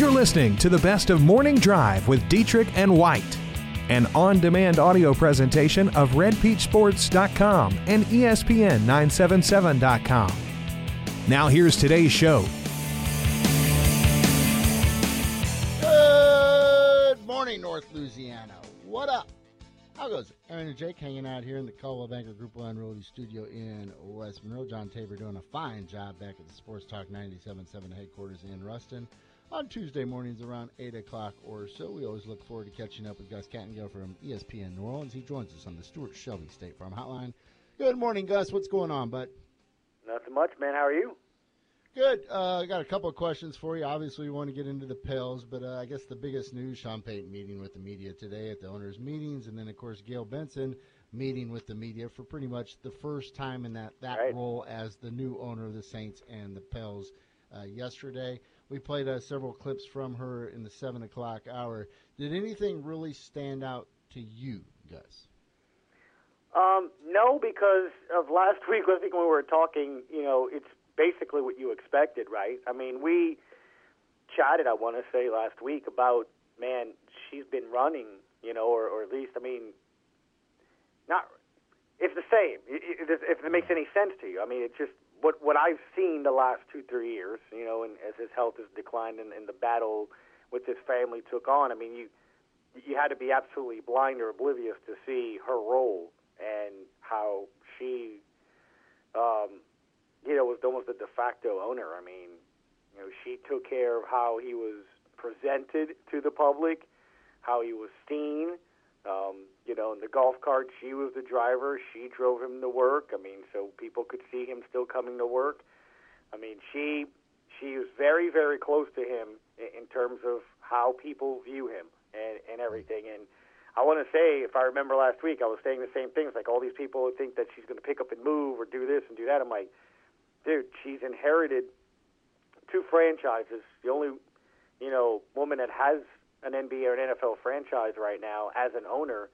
You're listening to the best of Morning Drive with Dietrich and White, an on-demand audio presentation of RedpeachSports.com and ESPN977.com. Now here's today's show. Good morning, North Louisiana. What up? How goes it? Aaron and Jake hanging out here in the Coldwell Banker Group 1 Realty Studio in West Monroe. John Tabor doing a fine job back at the Sports Talk 97.7 headquarters in Ruston on Tuesday mornings around 8 o'clock or so. We always look forward to catching up with Gus Cattengill from ESPN New Orleans. He joins us on the Stuart Shelby State Farm Hotline. Good morning, Gus. What's going on, bud? Nothing much, man. How are you? Good. I got a couple of questions for you. Obviously, we want to get into the Pels, but I guess the biggest news, Sean Payton meeting with the media today at the owners' meetings, and then, of course, Gayle Benson meeting with the media for pretty much the first time in that right role as the new owner of the Saints and the Pels yesterday. We played several clips from her in the 7 o'clock hour. Did anything really stand out to you, Gus? No, because of last week, I think when we were talking, you know, it's basically what you expected, right? I mean, we chatted, I want to say, last week about, man, she's been running, you know, or at least, I mean, not, it's the same, if it makes any sense to you. I mean, it's just what I've seen the last 2-3 years, you know, and as his health has declined and the battle with his family took on. I mean, you had to be absolutely blind or oblivious to see her role and how she, you know, was almost a de facto owner. I mean, you know, she took care of how he was presented to the public, how he was seen. You know, in the golf cart, she was the driver. She drove him to work. I mean, so people could see him still coming to work. I mean, she was very, very close to him in terms of how people view him and everything. And I want to say, if I remember last week, I was saying the same things. Like, all these people think that she's going to pick up and move or do this and do that. I'm like, dude, she's inherited 2 franchises. The only, you know, woman that has an NBA or an NFL franchise right now as an owner.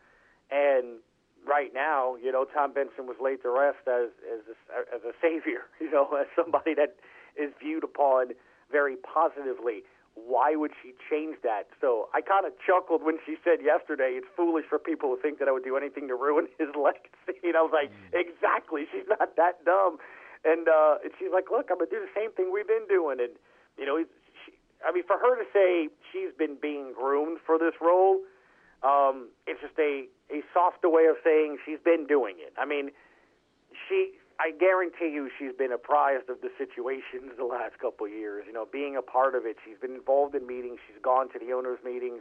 And right now, you know, Tom Benson was laid to rest as a savior, you know, as somebody that is viewed upon very positively. Why would she change that? So I kind of chuckled when she said yesterday, it's foolish for people to think that I would do anything to ruin his legacy. And I was like, exactly, she's not that dumb. And she's like, look, I'm going to do the same thing we've been doing. And, you know, for her to say she's been being groomed for this role, it's just a softer way of saying she's been doing it. I mean, I guarantee you she's been apprised of the situations the last couple of years, you know, being a part of it. She's been involved in meetings. She's gone to the owners' meetings,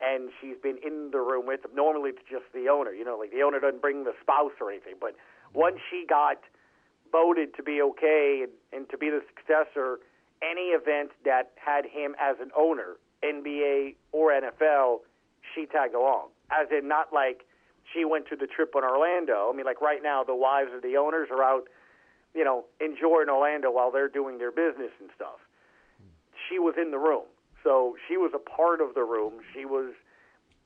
and she's been in the room with them. Normally it's just the owner, you know, like the owner doesn't bring the spouse or anything. But once she got voted to be okay and to be the successor, any event that had him as an owner, NBA or NFL, she tagged along. As in, not like she went to the trip on Orlando. I mean, like right now, the wives of the owners are out, you know, enjoying Orlando while they're doing their business and stuff. She was in the room. So she was a part of the room. She was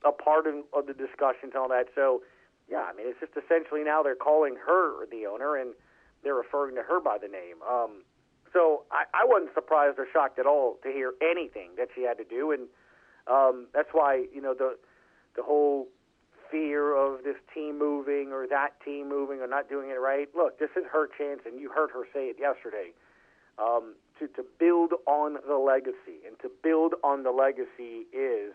a part of the discussions and all that. So, yeah, I mean, it's just essentially now they're calling her the owner and they're referring to her by the name. So I wasn't surprised or shocked at all to hear anything that she had to do. And that's why, you know, the whole fear of this team moving or that team moving or not doing it right, look, this is her chance, and you heard her say it yesterday, to build on the legacy. And to build on the legacy is,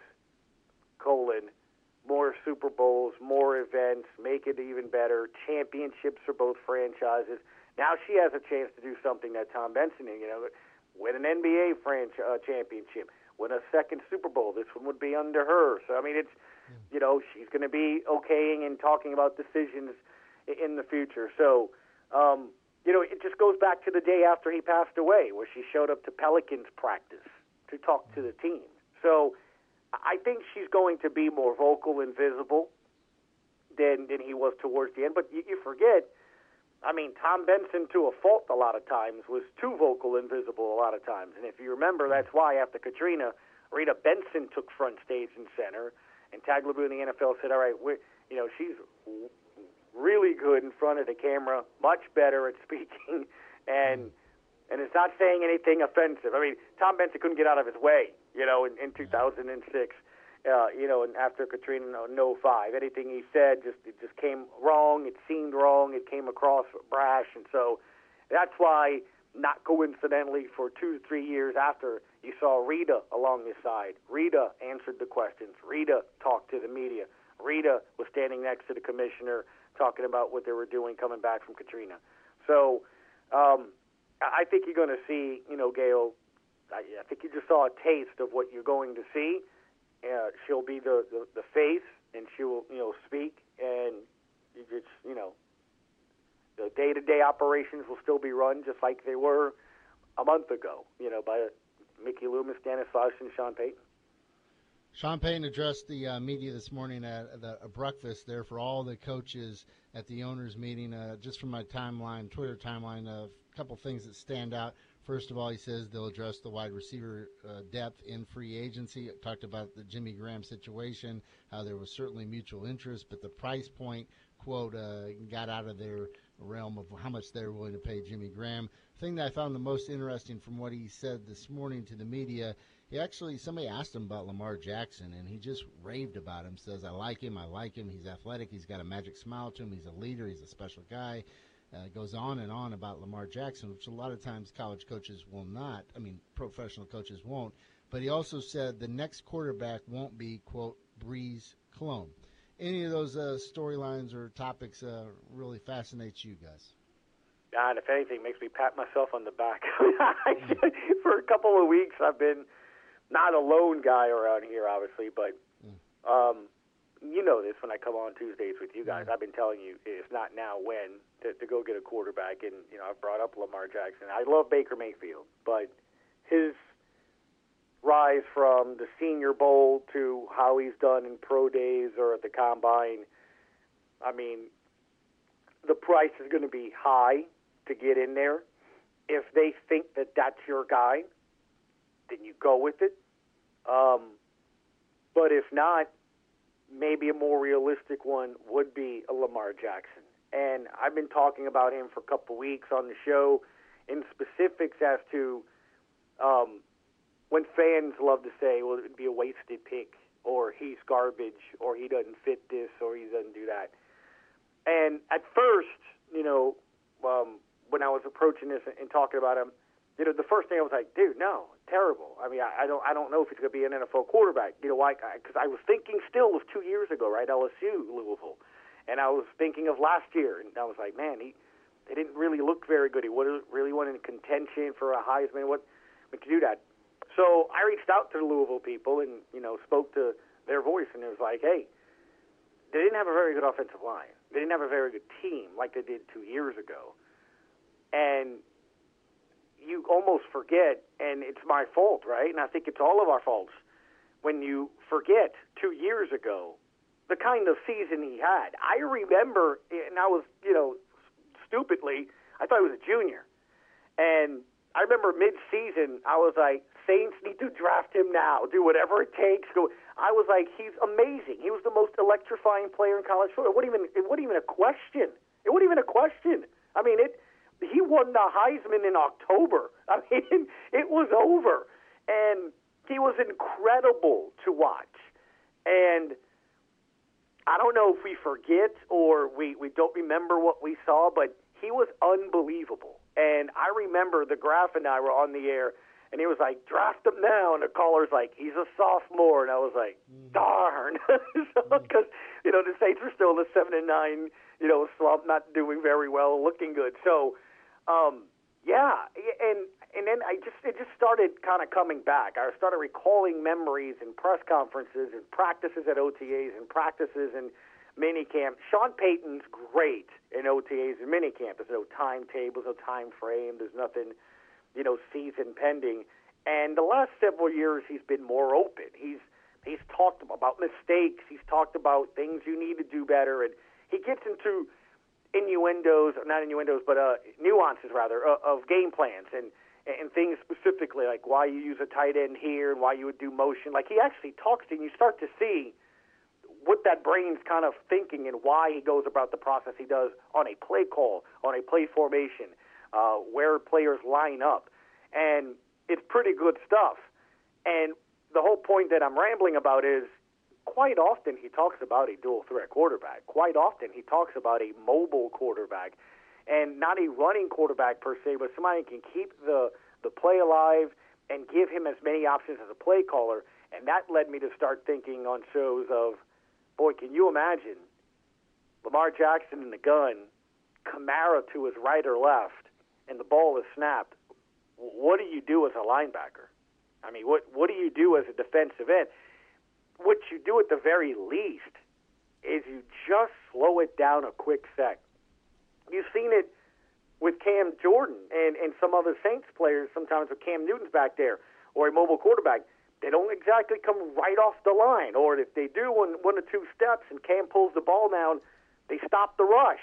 more Super Bowls, more events, make it even better, championships for both franchises. Now she has a chance to do something that Tom Benson did, you know, win an NBA championship, win a second Super Bowl. This one would be under her. So, I mean, it's, you know, she's going to be okaying and talking about decisions in the future. So, you know, it just goes back to the day after he passed away where she showed up to Pelicans practice to talk to the team. So I think she's going to be more vocal and visible than he was towards the end. But you forget, I mean, Tom Benson, to a fault a lot of times, was too vocal and visible a lot of times. And if you remember, that's why after Katrina, Rita Benson took front stage and center, and Tagliabue in the NFL said, all right, you know, she's really good in front of the camera, much better at speaking, and And it's not saying anything offensive. I mean, Tom Benson couldn't get out of his way, you know, in 2006, you know, and after Katrina in 2005. Anything he said just came wrong. It seemed wrong. It came across brash. And so that's why, not coincidentally, for 2 to 3 years after, you saw Rita along his side. Rita answered the questions. Rita talked to the media. Rita was standing next to the commissioner talking about what they were doing coming back from Katrina. So I think you're going to see, you know, Gayle, I think you just saw a taste of what you're going to see. She'll be the face, and she will, you know, speak, and it's, you know, the day-to-day operations will still be run just like they were a month ago, you know, by Mickey Loomis, Dennis Fosh, and Sean Payton. Sean Payton addressed the media this morning at a breakfast there for all the coaches at the owners' meeting. Just from my timeline, Twitter timeline, a couple things that stand out. First of all, he says they'll address the wide receiver depth in free agency. It talked about the Jimmy Graham situation, how there was certainly mutual interest, but the price point, quote, got out of their realm of how much they were willing to pay Jimmy Graham. The thing that I found the most interesting from what he said this morning to the media, somebody asked him about Lamar Jackson, and he just raved about him, says, I like him, he's athletic, he's got a magic smile to him, he's a leader, he's a special guy. Goes on and on about Lamar Jackson, which a lot of times college coaches will not, I mean, professional coaches won't. But he also said the next quarterback won't be, quote, Brees clone. Any of those storylines or topics really fascinates you guys? God, if anything, makes me pat myself on the back. For a couple of weeks, I've been not a lone guy around here, obviously, but you know this when I come on Tuesdays with you guys. I've been telling you, if not now, when, to go get a quarterback. And, you know, I've brought up Lamar Jackson. I love Baker Mayfield, but his rise from the Senior Bowl to how he's done in pro days or at the Combine, I mean, the price is going to be high to get in there. If they think that that's your guy, then you go with it. But if not, maybe a more realistic one would be a Lamar Jackson. And I've been talking about him for a couple weeks on the show in specifics as to when fans love to say, well, it would be a wasted pick, or he's garbage, or he doesn't fit this, or he doesn't do that. And at first, you know, when I was approaching this and talking about him, you know, the first thing I was like, dude, no, terrible. I mean, I don't know if he's going to be an NFL quarterback. You know why? Because I was thinking still of 2 years ago, right, LSU, Louisville. And I was thinking of last year, and I was like, man, they didn't really look very good. He wasn't really went in contention for a Heisman. What to do that? So I reached out to the Louisville people and, you know, spoke to their voice, and it was like, hey, they didn't have a very good offensive line. They didn't have a very good team like they did 2 years ago. And you almost forget, and it's my fault, right? And I think it's all of our faults when you forget 2 years ago the kind of season he had. I remember, and I was, you know, stupidly, I thought he was a junior. And I remember mid-season, I was like, Saints need to draft him now, do whatever it takes. Go. I was like, he's amazing. He was the most electrifying player in college football. It wasn't even a question. I mean, he won the Heisman in October. I mean, it was over. And he was incredible to watch. And I don't know if we forget or we don't remember what we saw, but he was unbelievable. And I remember the Graf and I were on the air, and he was like, draft him now. And the caller's like, he's a sophomore. And I was like, darn. Because, you know, the Saints are still in the 7-9, you know, slump, not doing very well, looking good. So, yeah, and then it just started kind of coming back. I started recalling memories and press conferences and practices at OTAs and practices in minicamp. Sean Payton's great in OTAs and minicamp. There's no timetable, no time frame. There's nothing, you know, season pending. And the last several years, he's been more open. He's talked about mistakes. He's talked about things you need to do better. And he gets into nuances rather, of game plans and things specifically, like why you use a tight end here and why you would do motion. Like, he actually talks to you, and you start to see what that brain's kind of thinking and why he goes about the process he does on a play call, on a play formation, where players line up. And it's pretty good stuff. And the whole point that I'm rambling about is quite often he talks about a dual-threat quarterback. Quite often he talks about a mobile quarterback and not a running quarterback per se, but somebody can keep the play alive and give him as many options as a play caller. And that led me to start thinking on shows of, boy, can you imagine Lamar Jackson in the gun, Kamara to his right or left, and the ball is snapped? What do you do as a linebacker? I mean, what do you do as a defensive end? What you do at the very least is you just slow it down a quick sec. You've seen it with Cam Jordan and some other Saints players sometimes with Cam Newton's back there or a mobile quarterback. They don't exactly come right off the line, or if they do one or two steps and Cam pulls the ball down, they stop the rush.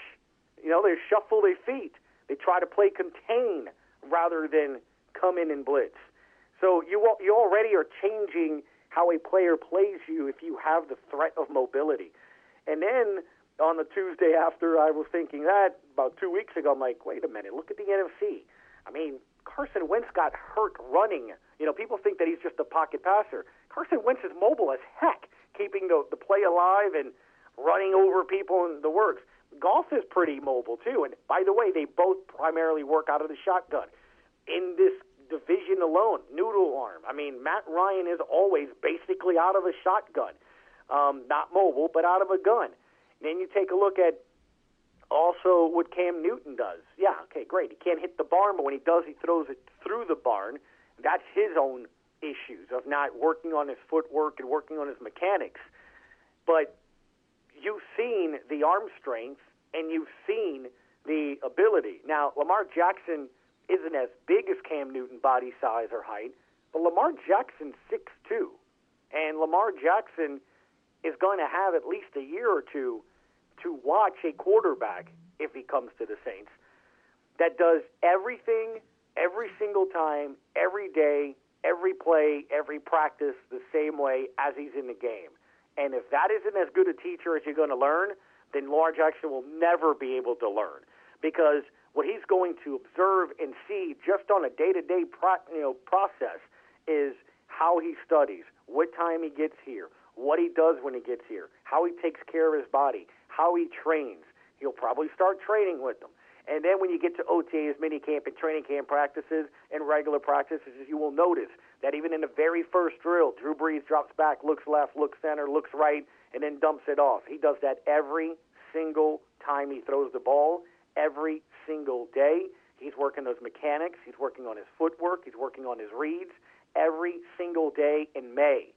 You know, they shuffle their feet. They try to play contain rather than come in and blitz. So you already are changing how a player plays you if you have the threat of mobility. And then on the Tuesday after I was thinking that, about 2 weeks ago, I'm like, wait a minute, look at the NFC. I mean, Carson Wentz got hurt running. You know, people think that he's just a pocket passer. Carson Wentz is mobile as heck, keeping the play alive and running over people in the works. Golf is pretty mobile, too. And, by the way, they both primarily work out of the shotgun. In this division alone, noodle arm. I mean, Matt Ryan is always basically out of a shotgun. Not mobile, but out of a gun. And then you take a look at also what Cam Newton does. Yeah, okay, great. He can't hit the barn, but when he does, he throws it through the barn. That's his own issues of not working on his footwork and working on his mechanics. But you've seen the arm strength, and you've seen the ability. Now, Lamar Jackson isn't as big as Cam Newton body size or height, but Lamar Jackson's 6'2", and Lamar Jackson is going to have at least a year or two to watch a quarterback, if he comes to the Saints, that does everything every single time, every day, every play, every practice the same way as he's in the game. And if that isn't as good a teacher as you're going to learn, then Lamar Jackson will never be able to learn, because what he's going to observe and see just on a day-to-day process is how he studies, what time he gets here, what he does when he gets here, how he takes care of his body, how he trains. He'll probably start training with them. And then when you get to OTAs, minicamp, and training camp practices and regular practices, you will notice that even in the very first drill, Drew Brees drops back, looks left, looks center, looks right, and then dumps it off. He does that every single time he throws the ball, every single day. He's working those mechanics. He's working on his footwork. He's working on his reads every single day in May,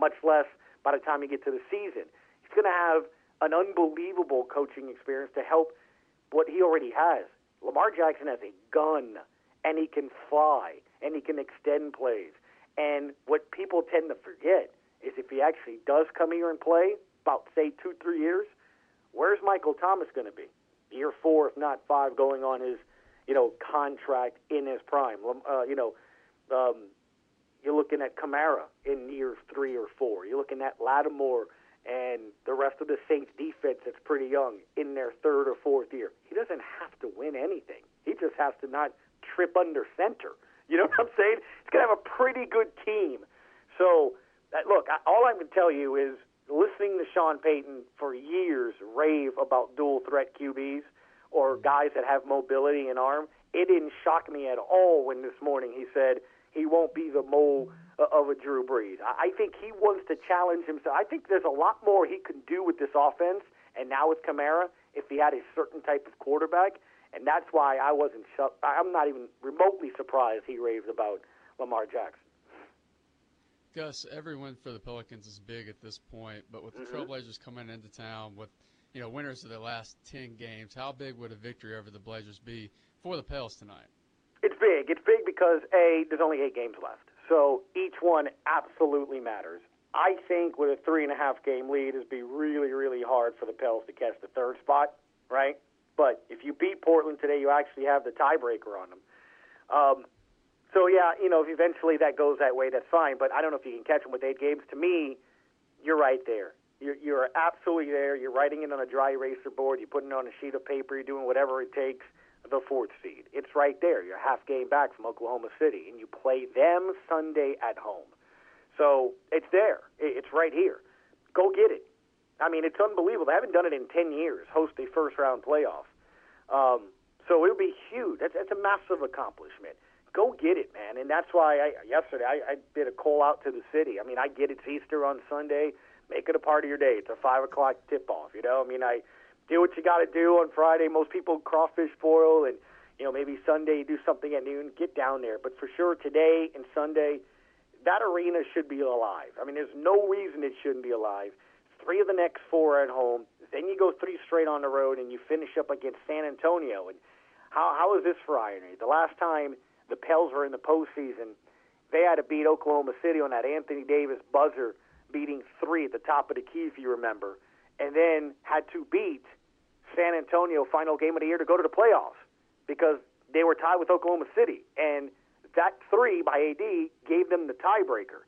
much less by the time you get to the season. He's going to have an unbelievable coaching experience to help what he already has. Lamar Jackson has a gun, and he can fly, and he can extend plays. And what people tend to forget is if he actually does come here and play, about, say, 2-3 years, where's Michael Thomas going to be? Year 4, if not 5, going on his, contract in his prime. You're looking at Kamara in years 3 or 4. You're looking at Lattimore and the rest of the Saints defense that's pretty young in their 3rd or 4th year. He doesn't have to win anything. He just has to not trip under center. You know what I'm saying? He's going to have a pretty good team. So, look, all I can tell you is listening to Sean Payton for years rave about dual-threat QBs or guys that have mobility and arm, it didn't shock me at all when this morning he said he won't be the mole of a Drew Brees. I think he wants to challenge himself. I think there's a lot more he can do with this offense, and now with Kamara, if he had a certain type of quarterback, and that's why I'm not even remotely surprised he raves about Lamar Jackson. Gus, everyone for the Pelicans is big at this point, but with the Trailblazers coming into town, with winners of the last 10 games, how big would a victory over the Blazers be for the Pels tonight? It's big. It's big because, A, there's only 8 games left. So each one absolutely matters. I think with a 3.5-game lead, it'd be really, really hard for the Pels to catch the 3rd spot, right? But if you beat Portland today, you actually have the tiebreaker on them. So, yeah, if eventually that goes that way, that's fine. But I don't know if you can catch them with 8 games. To me, you're right there. You're absolutely there. You're writing it on a dry eraser board. You're putting it on a sheet of paper. You're doing whatever it takes. the fourth seed. It's right there. You're a half game back from Oklahoma City, and you play them Sunday at home. So it's there. It's right here. Go get it. I mean, it's unbelievable. They haven't done it in 10 years, host a first-round playoff. So it would be huge. That's a massive accomplishment. Go get it, man. And that's why yesterday I did a call out to the city. I mean, I get it's Easter on Sunday. Make it a part of your day. It's a 5 o'clock tip-off, you know? I mean, I do what you got to do on Friday. Most people crawfish boil, and, you know, maybe Sunday you do something at noon. Get down there. But for sure, today and Sunday, that arena should be alive. I mean, there's no reason it shouldn't be alive. 3 of the next 4 at home. Then you go 3 straight on the road, and you finish up against San Antonio. And how is this for irony? The last time the Pels were in the postseason, they had to beat Oklahoma City on that Anthony Davis buzzer, beating 3 at the top of the key, if you remember, and then had to beat San Antonio final game of the year to go to the playoffs because they were tied with Oklahoma City. And that 3 by AD gave them the tiebreaker.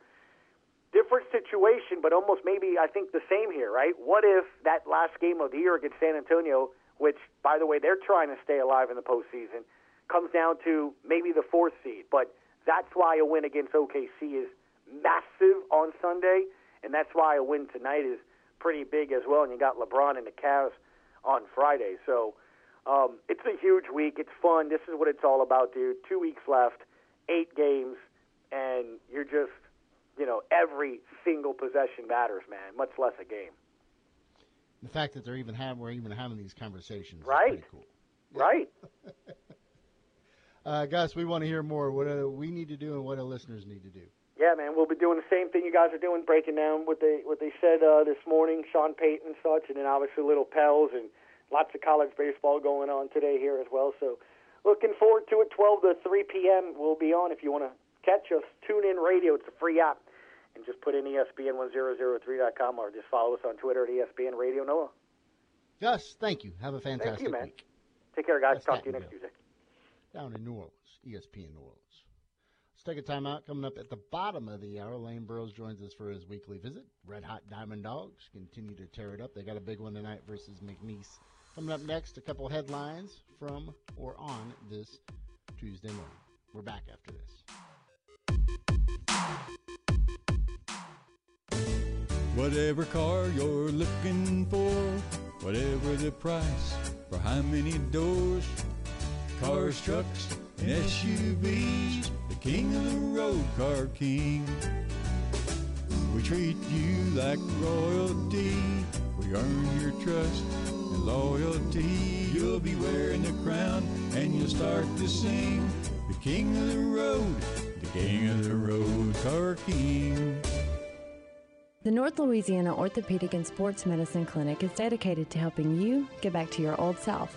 Different situation, but almost maybe I think the same here, right? What if that last game of the year against San Antonio, which, by the way, they're trying to stay alive in the postseason, comes down to maybe the 4th seed? But that's why a win against OKC is massive on Sunday, and that's why a win tonight is pretty big as well. And you got LeBron and the Cavs on Friday. So it's a huge week. It's fun. This is what it's all about, dude. 2 weeks left, 8 games, and you're just, you know, every single possession matters, man, much less a game. The fact that we're even having these conversations is pretty cool. Right. Gus, we want to hear more. What do we need to do and what do listeners need to do? Yeah, man, we'll be doing the same thing you guys are doing, breaking down what they said this morning, Sean Payton and such, and then obviously little Pels and lots of college baseball going on today here as well. So looking forward to it, 12 to 3 p.m. We'll be on if you want to catch us. Tune in radio. It's a free app. And just put in ESPN1003.com or just follow us on Twitter at ESPN Radio Noah. Gus, thank you. Have a fantastic week. Thank you, man. Week. Take care, guys. Talk to you next Tuesday. Down in New Orleans, ESPN New Orleans. Let's take a timeout. Coming up at the bottom of the hour, Lane Burroughs joins us for his weekly visit. Red Hot Diamond Dogs continue to tear it up. They got a big one tonight versus McNeese. Coming up next, a couple headlines from or on this Tuesday morning. We're back after this. Whatever car you're looking for, whatever the price, for how many doors, cars, trucks, and SUVs, the king of the road, Car King. We treat you like royalty, we earn your trust and loyalty. You'll be wearing the crown and you'll start to sing, the king of the road, the king of the road, Car King. The North Louisiana Orthopedic and Sports Medicine Clinic is dedicated to helping you get back to your old self,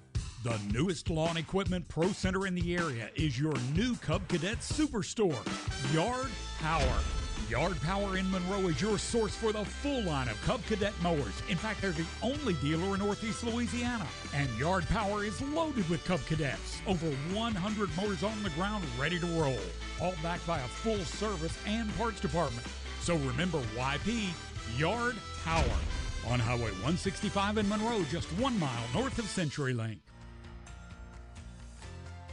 The newest Lawn Equipment Pro Center in the area is your new Cub Cadet Superstore, Yard Power. Yard Power in Monroe is your source for the full line of Cub Cadet mowers. In fact, they're the only dealer in Northeast Louisiana. And Yard Power is loaded with Cub Cadets. Over 100 mowers on the ground ready to roll, all backed by a full service and parts department. So remember YP, Yard Power, on Highway 165 in Monroe, just 1 mile north of CenturyLink.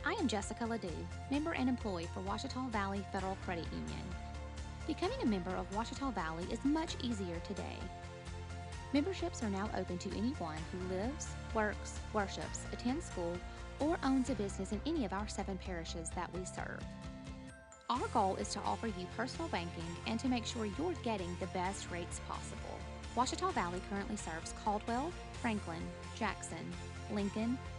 I am Jessica Ledoux, member and employee for Ouachita Valley Federal Credit Union. Becoming a member of Ouachita Valley is much easier today. Memberships are now open to anyone who lives, works, worships, attends school, or owns a business in any of our 7 parishes that we serve. Our goal is to offer you personal banking and to make sure you're getting the best rates possible. Ouachita Valley currently serves Caldwell, Franklin, Jackson, Lincoln,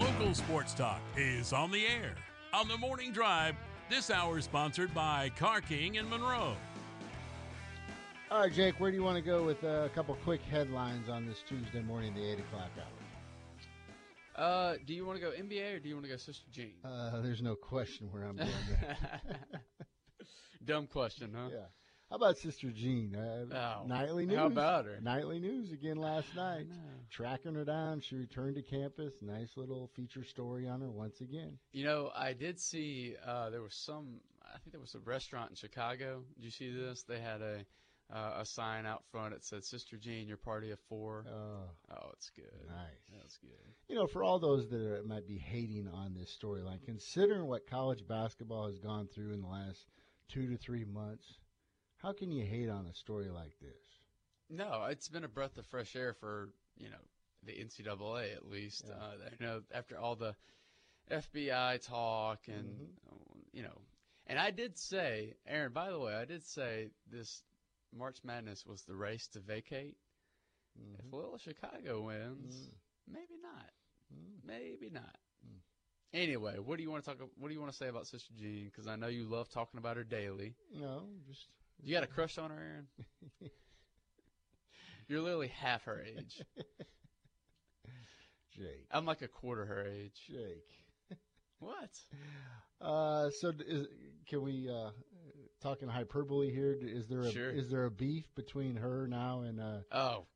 Local sports talk is on the air. On the Morning Drive, this hour is sponsored by Car King and Monroe. All right, Jake, where do you want to go with a couple quick headlines on this Tuesday morning, the 8 o'clock hour? Do you want to go NBA or do you want to go Sister Jean? There's no question where I'm going there. Dumb question, huh? Yeah. How about Sister Jean? Nightly news. How about her? Nightly news again last night. Tracking her down. She returned to campus. Nice little feature story on her once again. You know, I did see there was some, I think there was a restaurant in Chicago. Did you see this? They had a sign out front. It said, Sister Jean, your party of four. Oh, it's good. Nice. That's good. You know, for all those that might be hating on this storyline, considering what college basketball has gone through in the last 2 to 3 months, how can you hate on a story like this? No, it's been a breath of fresh air for, you know, the NCAA at least. Yeah. You know, after all the FBI talk and, you know. And I did say, Aaron, by the way, I did say this March Madness was the race to vacate. If Loyola Chicago wins, maybe not. Maybe not. Anyway, what do you want to talk? What do you want to say about Sister Jean? Because I know you love talking about her daily. No, just... You got a crush on her, Aaron? You're literally half her age. Jake. I'm like a quarter her age. Jake. What? Can we talk in hyperbole here? Is there a beef between her now and oh god,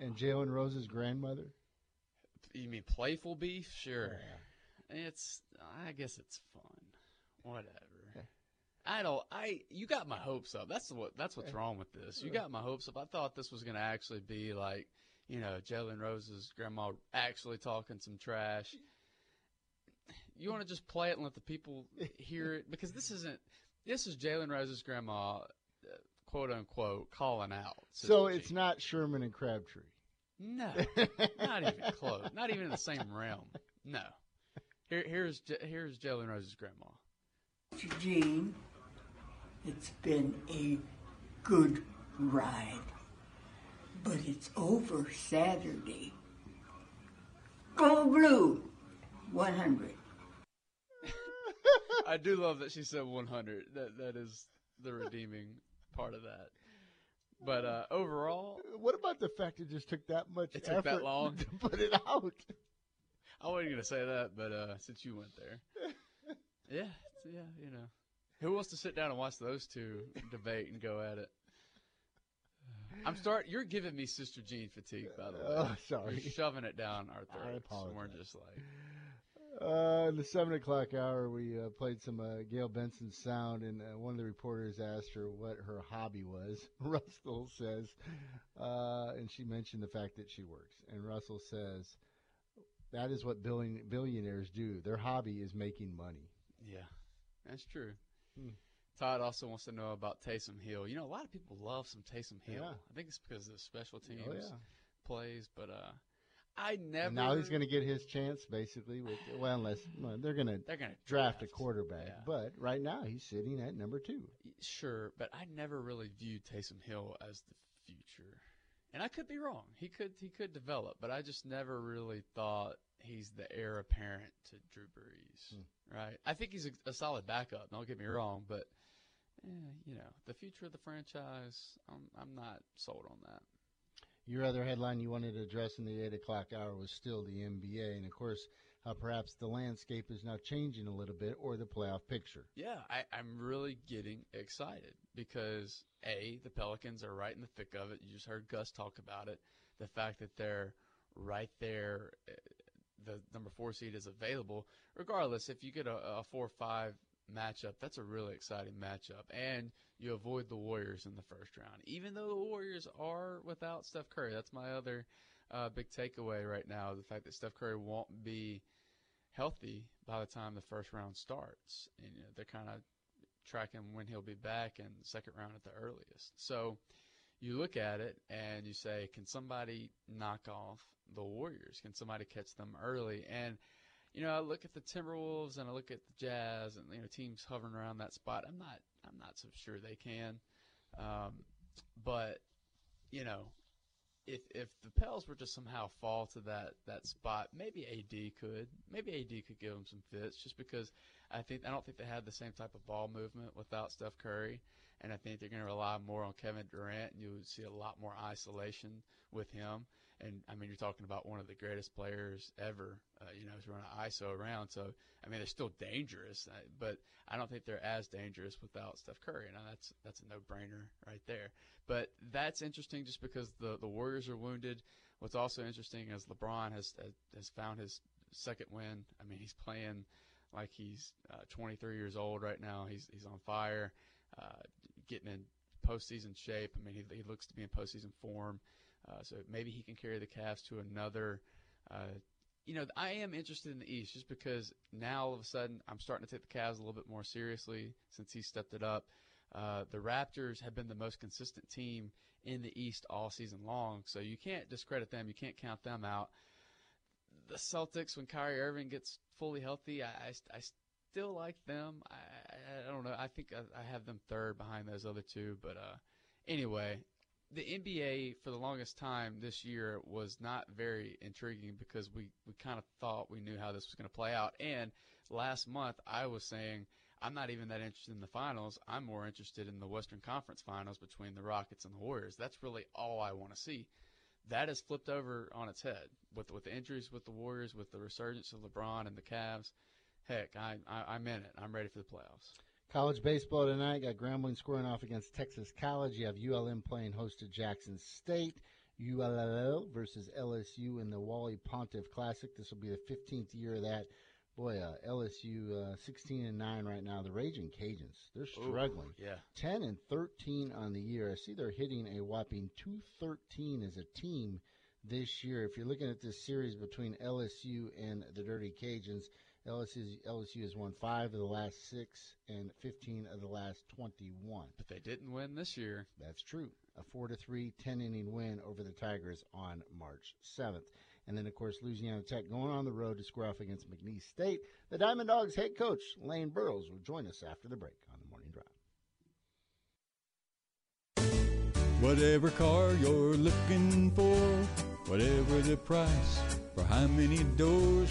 and Jalen Rose's grandmother? You mean playful beef? Sure. Yeah. I guess it's fun. Whatever. You got my hopes up. That's what's wrong with this. You got my hopes up. I thought this was going to actually be like, you know, Jalen Rose's grandma actually talking some trash. You want to just play it and let the people hear it? Because this is Jalen Rose's grandma, quote unquote, calling out. So it's not Sherman and Crabtree. No, not even close. Not even in the same realm. No. Here's Jalen Rose's grandma. Jean. It's been a good ride, but it's over Saturday. Go Blue, 100. I do love that she said 100. That is the redeeming part of that. But overall, what about the fact it just took that much? It took that long to put it out. I wasn't gonna say that, but since you went there, yeah, you know. Who wants to sit down and watch those two debate and go at it? You're giving me Sister Jean fatigue, by the way. Oh, sorry. You're shoving it down our throats. I apologize. We're just like. In the 7 o'clock hour, we played some Gayle Benson sound, and one of the reporters asked her what her hobby was. Russell says, and she mentioned the fact that she works. And Russell says, that is what billionaires do. Their hobby is making money. Yeah, that's true. Todd also wants to know about Taysom Hill. You know, a lot of people love some Taysom Hill. Yeah. I think it's because of the special teams plays, but I never. And now he's going to get his chance, basically. Unless they're going to draft a quarterback. Yeah. But right now he's sitting at number 2. Sure, but I never really viewed Taysom Hill as the future, and I could be wrong. He could develop, but I just never really thought he's the heir apparent to Drew Brees. Right? I think he's a solid backup, don't get me wrong, but you know, the future of the franchise, I'm not sold on that. Your other headline you wanted to address in the 8 o'clock hour was still the NBA, and of course how perhaps the landscape is now changing a little bit, or the playoff picture. Yeah, I'm really getting excited because, A, the Pelicans are right in the thick of it. You just heard Gus talk about it, the fact that they're right there. The number 4 seed is available. Regardless, if you get a 4-5 matchup, that's a really exciting matchup. And you avoid the Warriors in the first round. Even though the Warriors are without Steph Curry, that's my other big takeaway right now, the fact that Steph Curry won't be healthy by the time the first round starts. And you know, they're kind of tracking when he'll be back in the second round at the earliest. So you look at it and you say, can somebody knock off the Warriors? Can somebody catch them early? And, you know, I look at the Timberwolves and I look at the Jazz and, you know, teams hovering around that spot. I'm not so sure they can. But, you know, if the Pels were to somehow fall to that spot, maybe AD could. Maybe AD could give them some fits, just because I don't think they have the same type of ball movement without Steph Curry, and I think they're going to rely more on Kevin Durant, and you would see a lot more isolation with him. And, I mean, you're talking about one of the greatest players ever, you know, who's running ISO around. So, I mean, they're still dangerous, but I don't think they're as dangerous without Steph Curry. And that's a no-brainer right there. But that's interesting just because the Warriors are wounded. What's also interesting is LeBron has found his second win. I mean, he's playing like he's 23 years old right now. He's on fire, getting in postseason shape. I mean, he looks to be in postseason form. So maybe he can carry the Cavs to another. You know, I am interested in the East just because now all of a sudden I'm starting to take the Cavs a little bit more seriously since he stepped it up. The Raptors have been the most consistent team in the East all season long, so you can't discredit them. You can't count them out. The Celtics, when Kyrie Irving gets fully healthy, I still like them. I don't know. I think I have them third behind those other two. But anyway, the NBA for the longest time this year was not very intriguing because we kind of thought we knew how this was going to play out. And last month I was saying I'm not even that interested in the finals. I'm more interested in the Western Conference Finals between the Rockets and the Warriors. That's really all I want to see. That has flipped over on its head with the injuries with the Warriors, with the resurgence of LeBron and the Cavs. Heck, I'm in it. I'm ready for the playoffs. College baseball tonight, got Grambling squaring off against Texas College. You have ULM playing host to Jackson State. ULL versus LSU in the Wally Pontiff Classic. This will be the 15th year of that. Boy, LSU 16-9 right now. The Raging Cajuns, they're struggling. Ooh, yeah, 10-13 on the year. I see they're hitting a whopping .213 as a team this year. If you're looking at this series between LSU and the Dirty Cajuns, LSU has won 5 of the last 6 and 15 of the last 21. But they didn't win this year. That's true. A 4-3, 10-inning win over the Tigers on March 7th. And then, of course, Louisiana Tech going on the road to square off against McNeese State. The Diamond Dogs head coach, Lane Burroughs, will join us after the break on The Morning Drive. Whatever car you're looking for, whatever the price, for how many doors,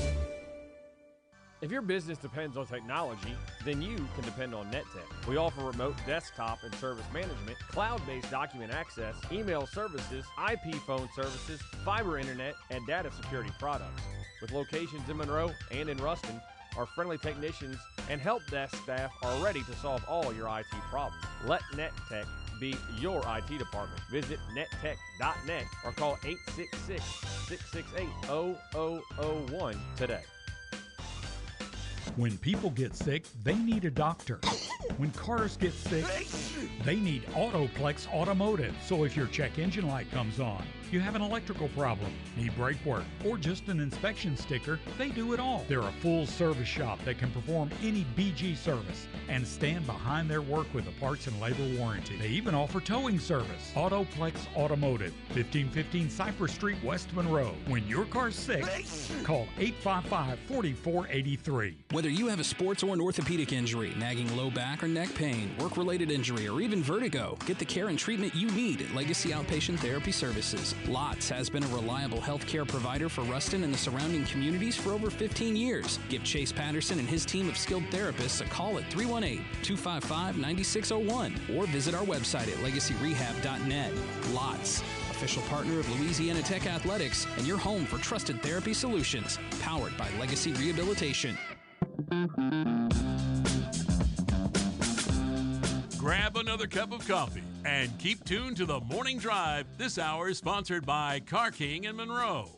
If your business depends on technology, then you can depend on NetTech. We offer remote desktop and service management, cloud-based document access, email services, IP phone services, fiber internet, and data security products. With locations in Monroe and in Ruston, our friendly technicians and help desk staff are ready to solve all your IT problems. Let NetTech be your IT department. Visit nettech.net or call 866-668-0001 today. When people get sick, they need a doctor. When cars get sick, they need Autoplex Automotive. So if your check engine light comes on, you have an electrical problem, need brake work, or just an inspection sticker, they do it all. They're a full service shop that can perform any BG service and stand behind their work with a parts and labor warranty. They even offer towing service. Autoplex Automotive, 1515 Cypress Street, West Monroe. When your car's sick, call 855-4483. Whether you have a sports or an orthopedic injury, nagging low back or neck pain, work-related injury, or even vertigo, get the care and treatment you need at Legacy Outpatient Therapy Services. Lots has been a reliable healthcare provider for Ruston and the surrounding communities for over 15 years. Give Chase Patterson and his team of skilled therapists a call at 318-255-9601 or visit our website at legacyrehab.net. Lots, official partner of Louisiana Tech Athletics and your home for trusted therapy solutions, powered by Legacy Rehabilitation. Grab another cup of coffee and keep tuned to The Morning Drive. This hour is sponsored by Car King and Monroe.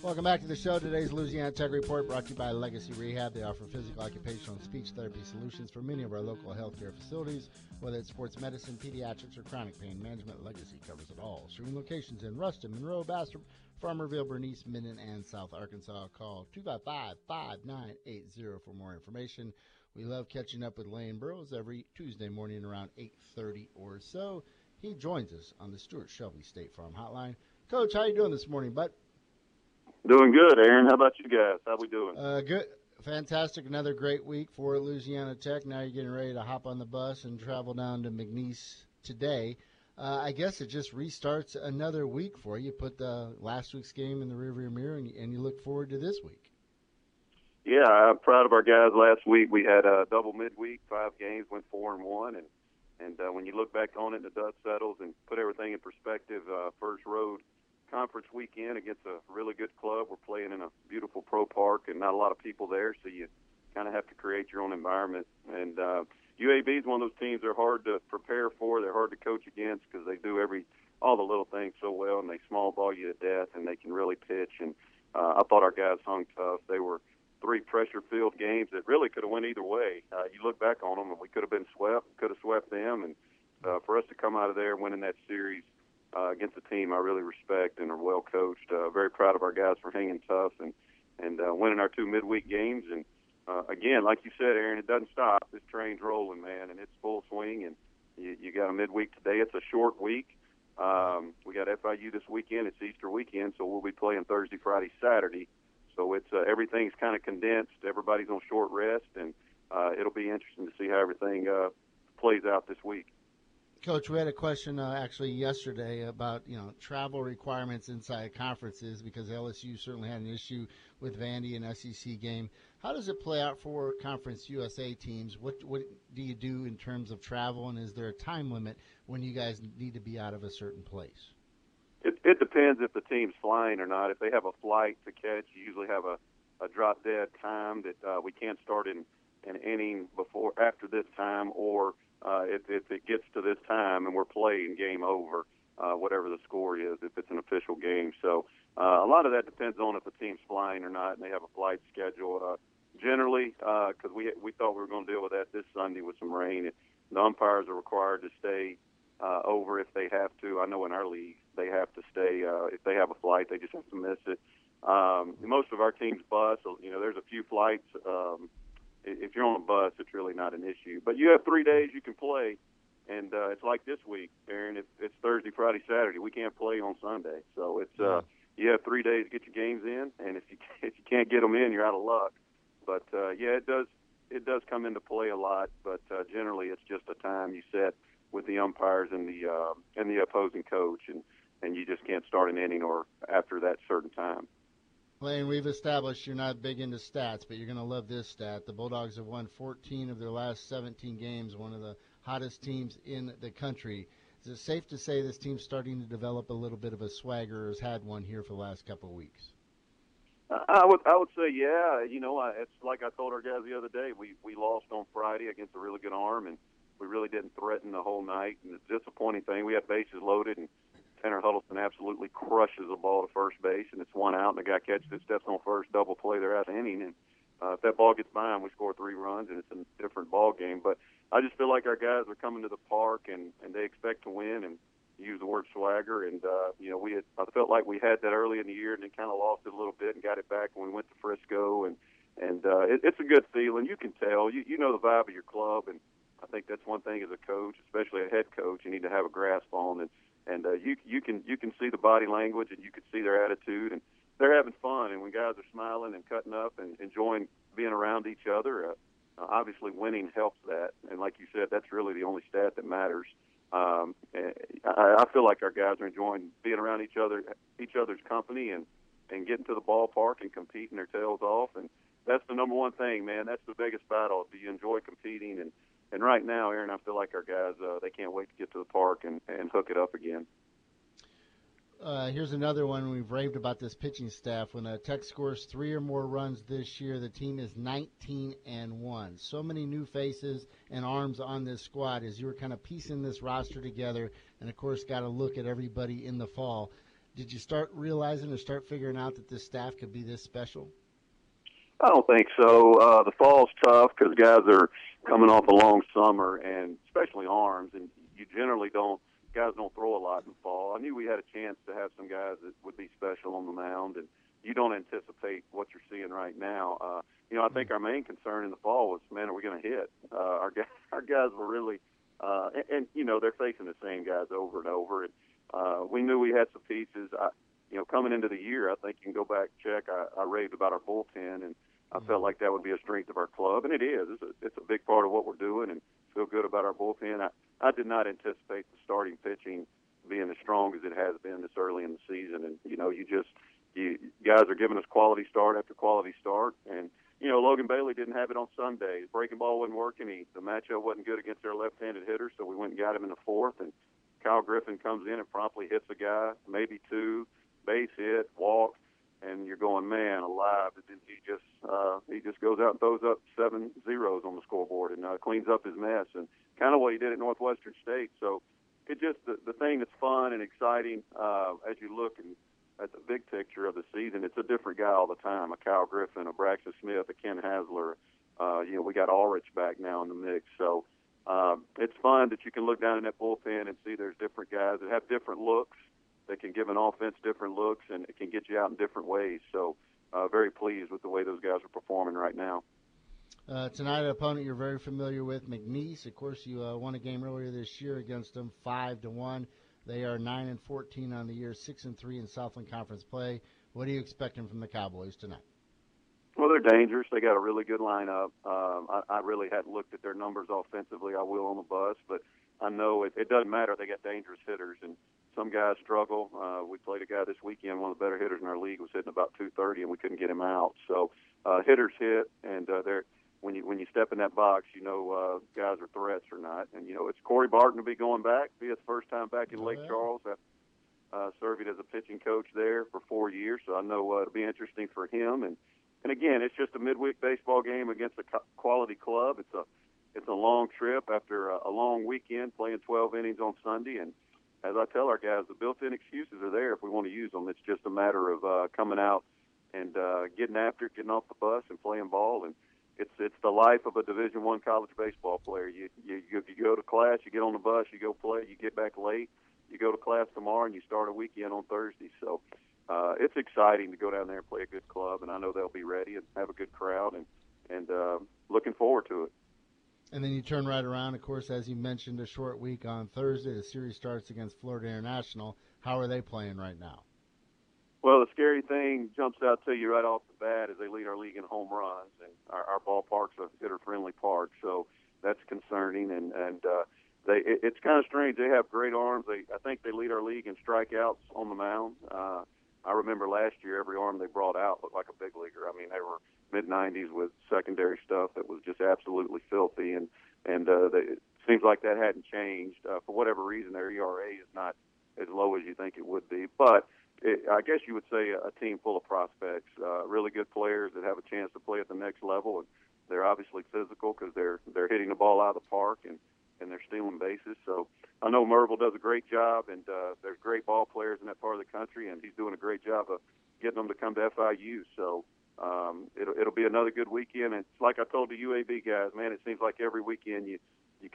Welcome back to the show. Today's Louisiana Tech Report brought to you by Legacy Rehab. They offer physical, occupational, and speech therapy solutions for many of our local healthcare facilities, whether it's sports medicine, pediatrics, or chronic pain management. Legacy covers it all. Serving locations in Ruston, Monroe, Bastrop, Farmerville, Bernice, Minden, and South Arkansas. Call 255-5980 for more information. We love catching up with Lane Burroughs every Tuesday morning around 8:30 or so. He joins us on the Stuart Shelby State Farm Hotline. Coach, how you doing this morning, bud? Doing good, Aaron. How about you guys? How we doing? Good. Fantastic. Another great week for Louisiana Tech. Now you're getting ready to hop on the bus and travel down to McNeese today. I guess it just restarts another week for you. Put the last week's game in the rearview mirror, and you look forward to this week. Yeah, I'm proud of our guys. Last week we had a double midweek, 5 games, went 4-1, and when you look back on it, the dust settles and put everything in perspective. First road conference weekend against a really good club. We're playing in a beautiful pro park and not a lot of people there, so you kind of have to create your own environment. And UAB is one of those teams they're hard to prepare for. They're hard to coach against because they do all the little things so well, and they small ball you to death, and they can really pitch. And I thought our guys hung tough. They were 3 pressure-filled games that really could have went either way. You look back on them, and we could have been swept, could have swept them. And for us to come out of there winning that series against a team I really respect and are well coached, very proud of our guys for hanging tough and winning our 2 midweek games. And, again, like you said, Aaron, it doesn't stop. This train's rolling, man, and it's full swing. And you got a midweek today. It's a short week. We got FIU this weekend. It's Easter weekend, so we'll be playing Thursday, Friday, Saturday. So it's everything's kind of condensed. Everybody's on short rest, and it'll be interesting to see how everything plays out this week. Coach, we had a question actually yesterday about travel requirements inside conferences because LSU certainly had an issue with Vandy in SEC game. How does it play out for Conference USA teams? What do you do in terms of travel, and is there a time limit when you guys need to be out of a certain place? It depends if the team's flying or not. If they have a flight to catch, you usually have a drop-dead time that we can't start in an inning after this time, or if it gets to this time and we're playing game over, whatever the score is, if it's an official game. So a lot of that depends on if the team's flying or not and they have a flight schedule. Generally, because we thought we were going to deal with that this Sunday with some rain, the umpires are required to stay over if they have to. I know in our league they have to stay. If they have a flight, they just have to miss it. Most of our teams bus. There's a few flights. If you're on a bus, it's really not an issue. But you have 3 days you can play, and it's like this week, Aaron. It's Thursday, Friday, Saturday. We can't play on Sunday. So it's you have 3 days to get your games in, and if you can't get them in, you're out of luck. But, yeah, it does come into play a lot, but generally it's just a time you set with the umpires and the opposing coach, and you just can't start an inning or after that certain time. Lane, we've established you're not big into stats, but you're going to love this stat. The Bulldogs have won 14 of their last 17 games, one of the hottest teams in the country. Is it safe to say this team's starting to develop a little bit of a swagger or has had one here for the last couple of weeks? I would say, yeah. It's like I told our guys the other day, we lost on Friday against a really good arm, and we really didn't threaten the whole night. And the disappointing thing, we had bases loaded, and Tanner Huddleston absolutely crushes the ball to first base, and it's 1 out, and the guy catches it, steps on first, double play, they're out of inning. And if that ball gets by him, we score 3 runs, and it's a different ball game. But I just feel like our guys are coming to the park, and they expect to win, and use the word swagger. And, I felt like we had that early in the year, and then kind of lost it a little bit and got it back when we went to Frisco. And it's a good feeling. You can tell. You know the vibe of your club, and I think that's one thing as a coach, especially a head coach, you need to have a grasp on. And you can see the body language, and you can see their attitude, and they're having fun. And when guys are smiling and cutting up and enjoying being around each other, obviously winning helps that. And like you said, that's really the only stat that matters. I feel like our guys are enjoying being around each other's company, and getting to the ballpark and competing their tails off. And that's the number one thing, man. That's the biggest battle. Do you enjoy competing? And right now, Aaron, I feel like our guys, they can't wait to get to the park and hook it up again. Here's another one. We've raved about this pitching staff. When Tech scores 3 or more runs this year, the team is 19-1. So many new faces and arms on this squad as you were kind of piecing this roster together and, of course, got to look at everybody in the fall. Did you start realizing or start figuring out that this staff could be this special? I don't think so. The fall's tough because guys are coming off a long summer, and especially arms, and you generally don't, guys don't throw a lot in the fall. I knew we had a chance to have some guys that would be special on the mound, and you don't anticipate what you're seeing right now. You know, I think our main concern in the fall was, man, are we going to hit? Our guys were really, and you know, they're facing the same guys over and over. And we knew we had some pieces. You know, coming into the year, I think you can go back and check. I raved about our bullpen, and I felt like that would be a strength of our club, and it is. It's a big part of what we're doing, and feel good about our bullpen. I did not anticipate the starting pitching being as strong as it has been this early in the season, and, you know, you guys are giving us quality start after quality start, and, you know, Logan Bailey didn't have it on Sunday. His breaking ball wasn't working. The matchup wasn't good against their left-handed hitter, so we went and got him in the fourth, and Kyle Griffin comes in and promptly hits a guy, maybe two, base hit, walk, and you're going, man, alive. And then he just goes out and throws up 7 zeros on the scoreboard and cleans up his mess, and kind of what he did at Northwestern State. So it's just the thing that's fun and exciting as you look at the big picture of the season. It's a different guy all the time, a Kyle Griffin, a Braxton Smith, a Ken Hasler. You know, we got Ulrich back now in the mix. So it's fun that you can look down in that bullpen and see there's different guys that have different looks. They can give an offense different looks, and it can get you out in different ways. So very pleased with the way those guys are performing right now. Tonight, an opponent you're very familiar with, McNeese. Of course, you won a game earlier this year against them, 5-1. They are 9-14 on the year, 6-3 in Southland Conference play. What are you expecting from the Cowboys tonight? Well, they're dangerous. They got a really good lineup. I really hadn't looked at their numbers offensively. I will on the bus, but I know it doesn't matter. They got dangerous hitters, and some guys struggle. We played a guy this weekend, one of the better hitters in our league, was hitting about 230, and we couldn't get him out. So hitters hit, and they're – When you step in that box, you know guys are threats or not. And, you know, it's Corey Barton will be going back, be his first time back in Lake Charles. I served as a pitching coach there for 4 years, so I know it'll be interesting for him. And again, it's just a midweek baseball game against a quality club. It's a long trip after a long weekend playing 12 innings on Sunday. And as I tell our guys, the built-in excuses are there if we want to use them. It's just a matter of coming out and getting after it, getting off the bus and playing ball. And It's the life of a Division I college baseball player. You go to class, you get on the bus, you go play, you get back late, you go to class tomorrow, and you start a weekend on Thursday. So it's exciting to go down there and play a good club, and I know they'll be ready and have a good crowd, and looking forward to it. And then you turn right around, of course, as you mentioned, a short week on Thursday. The series starts against Florida International. How are they playing right now? Well, the scary thing jumps out to you right off the bat is they lead our league in home runs, and our ballpark's a hitter-friendly park, so that's concerning. And it's kind of strange. They have great arms. I think they lead our league in strikeouts on the mound. I remember last year every arm they brought out looked like a big leaguer. I mean, they were mid-90s with secondary stuff that was just absolutely filthy, and it seems like that hadn't changed. For whatever reason, their ERA is not as low as you think it would be, but I guess you would say a team full of prospects, really good players that have a chance to play at the next level. And they're obviously physical because they're hitting the ball out of the park and they're stealing bases. So I know Merville does a great job, and there's great ball players in that part of the country, and he's doing a great job of getting them to come to FIU. So it'll be another good weekend. And like I told the UAB guys, man, it seems like every weekend you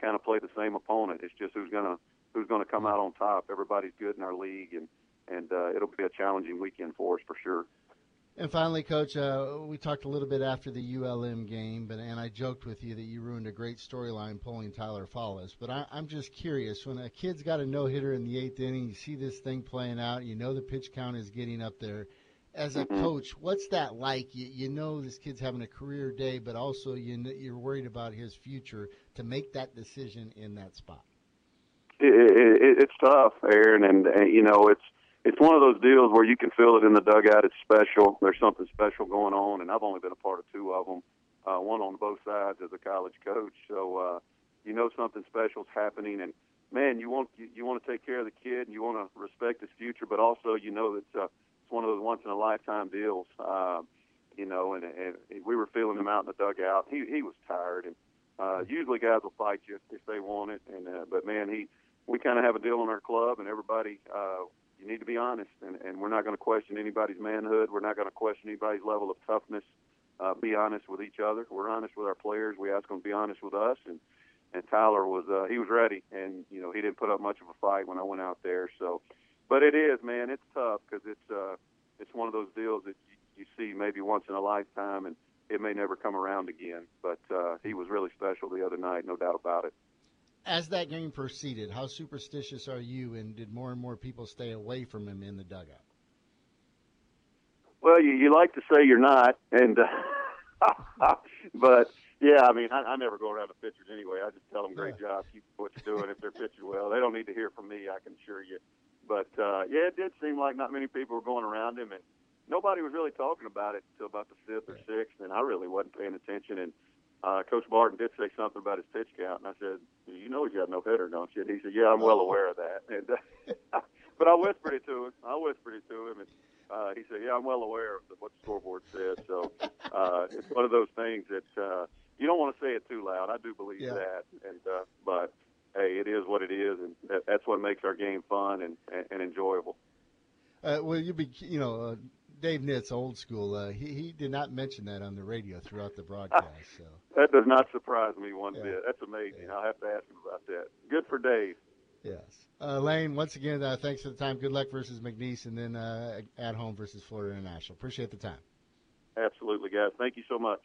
kind of play the same opponent. It's just who's gonna come out on top. Everybody's good in our league, and it'll be a challenging weekend for us for sure. And finally, Coach, we talked a little bit after the ULM game, and I joked with you that you ruined a great storyline pulling Tyler Fallis. But I'm just curious, when a kid's got a no-hitter in the eighth inning, you see this thing playing out, you know the pitch count is getting up there. As a coach, what's that like? You know this kid's having a career day, but also you're worried about his future to make that decision in that spot. It's tough, Aaron, and you know, it's one of those deals where you can feel it in the dugout. It's special. There's something special going on, and I've only been a part of two of them, one on both sides as a college coach. So you know something special's happening, and, man, you want to take care of the kid, and you want to respect his future, but also you know it's one of those once-in-a-lifetime deals, you know, and we were feeling him out in the dugout. He was tired, and usually guys will fight you if they want it, but, man, we kind of have a deal in our club, and everybody – You need to be honest, and we're not going to question anybody's manhood. We're not going to question anybody's level of toughness. Be honest with each other. We're honest with our players. We ask them to be honest with us, and Tyler was he was ready, and you know he didn't put up much of a fight when I went out there. So, but it is, man, it's tough because it's one of those deals that you see maybe once in a lifetime, and it may never come around again. But he was really special the other night, no doubt about it. As that game proceeded, how superstitious are you, and did more and more people stay away from him in the dugout? Well, you like to say you're not, and but yeah, I mean, I never go around to pitchers anyway. I just tell them, great job, keep what you're doing. If they're pitching well, they don't need to hear from me, I can assure you. But yeah, it did seem like not many people were going around him, and nobody was really talking about it until about the fifth or sixth, and I really wasn't paying attention. And Coach Barton did say something about his pitch count, and I said, you know you got no hitter, don't you? And he said, yeah, I'm well aware of that. And but I whispered it to him. And he said, yeah, I'm well aware of what the scoreboard says. So it's one of those things that you don't want to say it too loud. I do believe that. And but, hey, it is what it is, and that's what makes our game fun and enjoyable. Well, Dave Nitz, old school, he did not mention that on the radio throughout the broadcast. So. That does not surprise me one bit. That's amazing. Yeah. I'll have to ask him about that. Good for Dave. Yes. Lane, once again, thanks for the time. Good luck versus McNeese and then at home versus Florida International. Appreciate the time. Absolutely, guys. Thank you so much.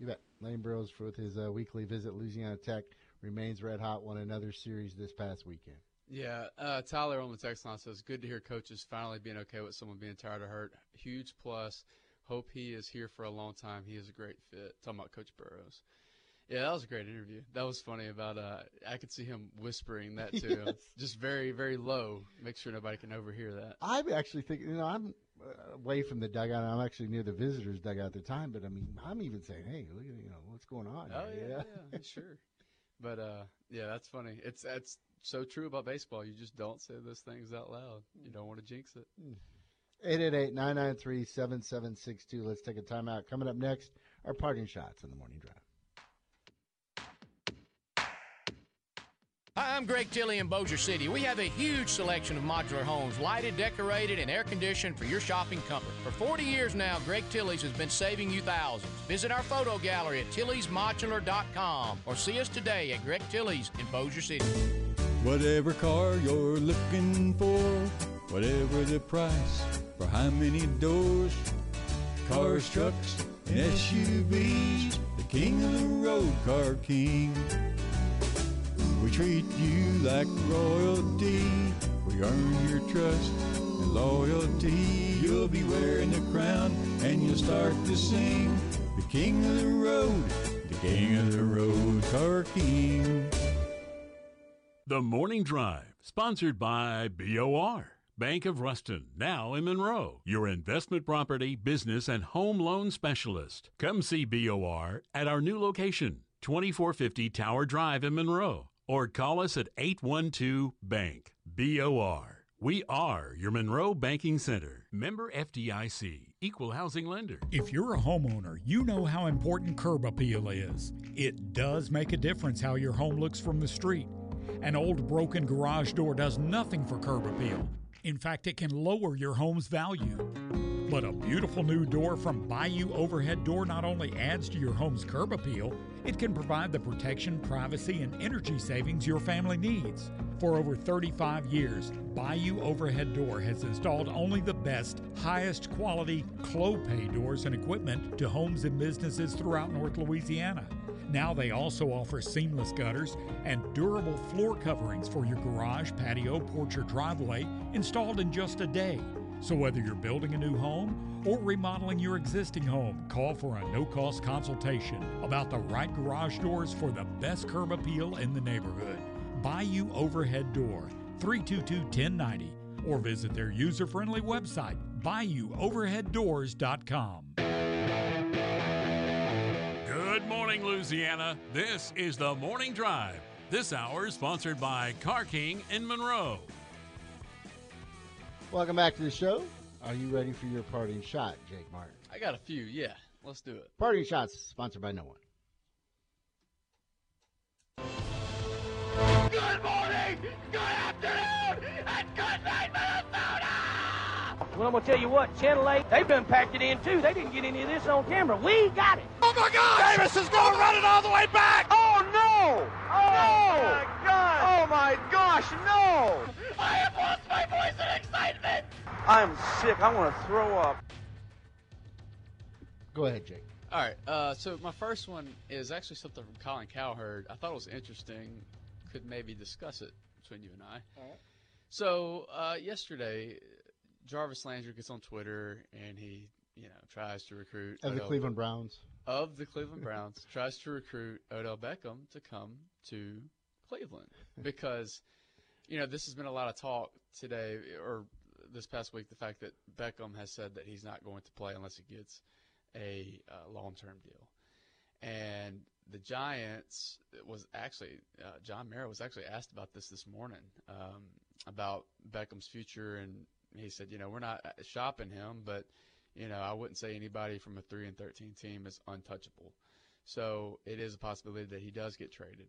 You bet. Lane Burroughs with his weekly visit. Louisiana Tech remains red hot, won another series this past weekend. Yeah, Tyler on the text line says, good to hear coaches finally being okay with someone being tired or hurt. Huge plus. Hope he is here for a long time. He is a great fit. Talking about Coach Burroughs. Yeah, that was a great interview. That was funny about I could see him whispering that to him, just very, very low. Make sure nobody can overhear that. I'm actually thinking, I'm away from the dugout. I'm actually near the visitors' dugout at the time, but, I mean, I'm even saying, hey, look at, what's going on here? Yeah, sure. But, yeah, that's funny. That's so true about baseball. You just don't say those things out loud. You don't want to jinx it. 888-993-7762. Let's take a timeout. Coming up next, our parting shots in the morning drive. Hi, I'm Greg Tilley in Bossier City. We have a huge selection of modular homes, lighted, decorated, and air-conditioned for your shopping comfort. For 40 years now, Greg Tilley's has been saving you thousands. Visit our photo gallery at tilleysmodular.com or see us today at Greg Tilley's in Bossier City. Whatever car you're looking for, whatever the price, for how many doors, cars, trucks, and SUVs, the king of the road, Car King. We treat you like royalty, we earn your trust and loyalty. You'll be wearing the crown and you'll start to sing, the king of the king of the road, Car King. The Morning Drive, sponsored by BOR, Bank of Ruston, now in Monroe, your investment property, business, and home loan specialist. Come see BOR at our new location, 2450 Tower Drive in Monroe, or call us at 812-BANK. BOR, we are your Monroe Banking Center. Member FDIC. Equal housing lender. If you're a homeowner, you know how important curb appeal is. It does make a difference how your home looks from the street. An old broken garage door does nothing for curb appeal. In fact, it can lower your home's value. But a beautiful new door from Bayou Overhead Door not only adds to your home's curb appeal, it can provide the protection, privacy, and energy savings your family needs. For over 35 years, Bayou Overhead Door has installed only the best, highest quality Clopay doors and equipment to homes and businesses throughout North Louisiana. Now they also offer seamless gutters and durable floor coverings for your garage, patio, porch, or driveway, installed in just a day. So whether you're building a new home or remodeling your existing home, call for a no-cost consultation about the right garage doors for the best curb appeal in the neighborhood. Bayou Overhead Door, 322-1090, or visit their user-friendly website, bayouoverheaddoors.com. Good morning, Louisiana. This is the Morning Drive. This hour is sponsored by Car King in Monroe. Welcome back to the show. Are you ready for your parting shot, Jake Martin? I got a few, yeah. Let's do it. Parting shots sponsored by no one. Good morning, good afternoon, and good night, Minnesota! Well, I'm going to tell you what, Channel 8, they've done packed it in, too. They didn't get any of this on camera. We got it. Oh, my God! Davis is going to run it all the way back. Oh, no. Oh, no. My God. Oh, my gosh, no. I have lost my voice in excitement. I'm sick. I want to throw up. Go ahead, Jake. All right, so my first one is actually something from Colin Cowherd. I thought it was interesting. Could maybe discuss it between you and I. All right. So yesterday, Jarvis Landry gets on Twitter, and he tries to recruit. Of the Cleveland Browns, tries to recruit Odell Beckham to come to Cleveland because, this has been a lot of talk today or this past week, the fact that Beckham has said that he's not going to play unless he gets – a long-term deal. And the Giants was actually John Mara was actually asked about this morning about Beckham's future, and he said, we're not shopping him, but I wouldn't say anybody from a 3-13 team is untouchable. So it is a possibility that he does get traded.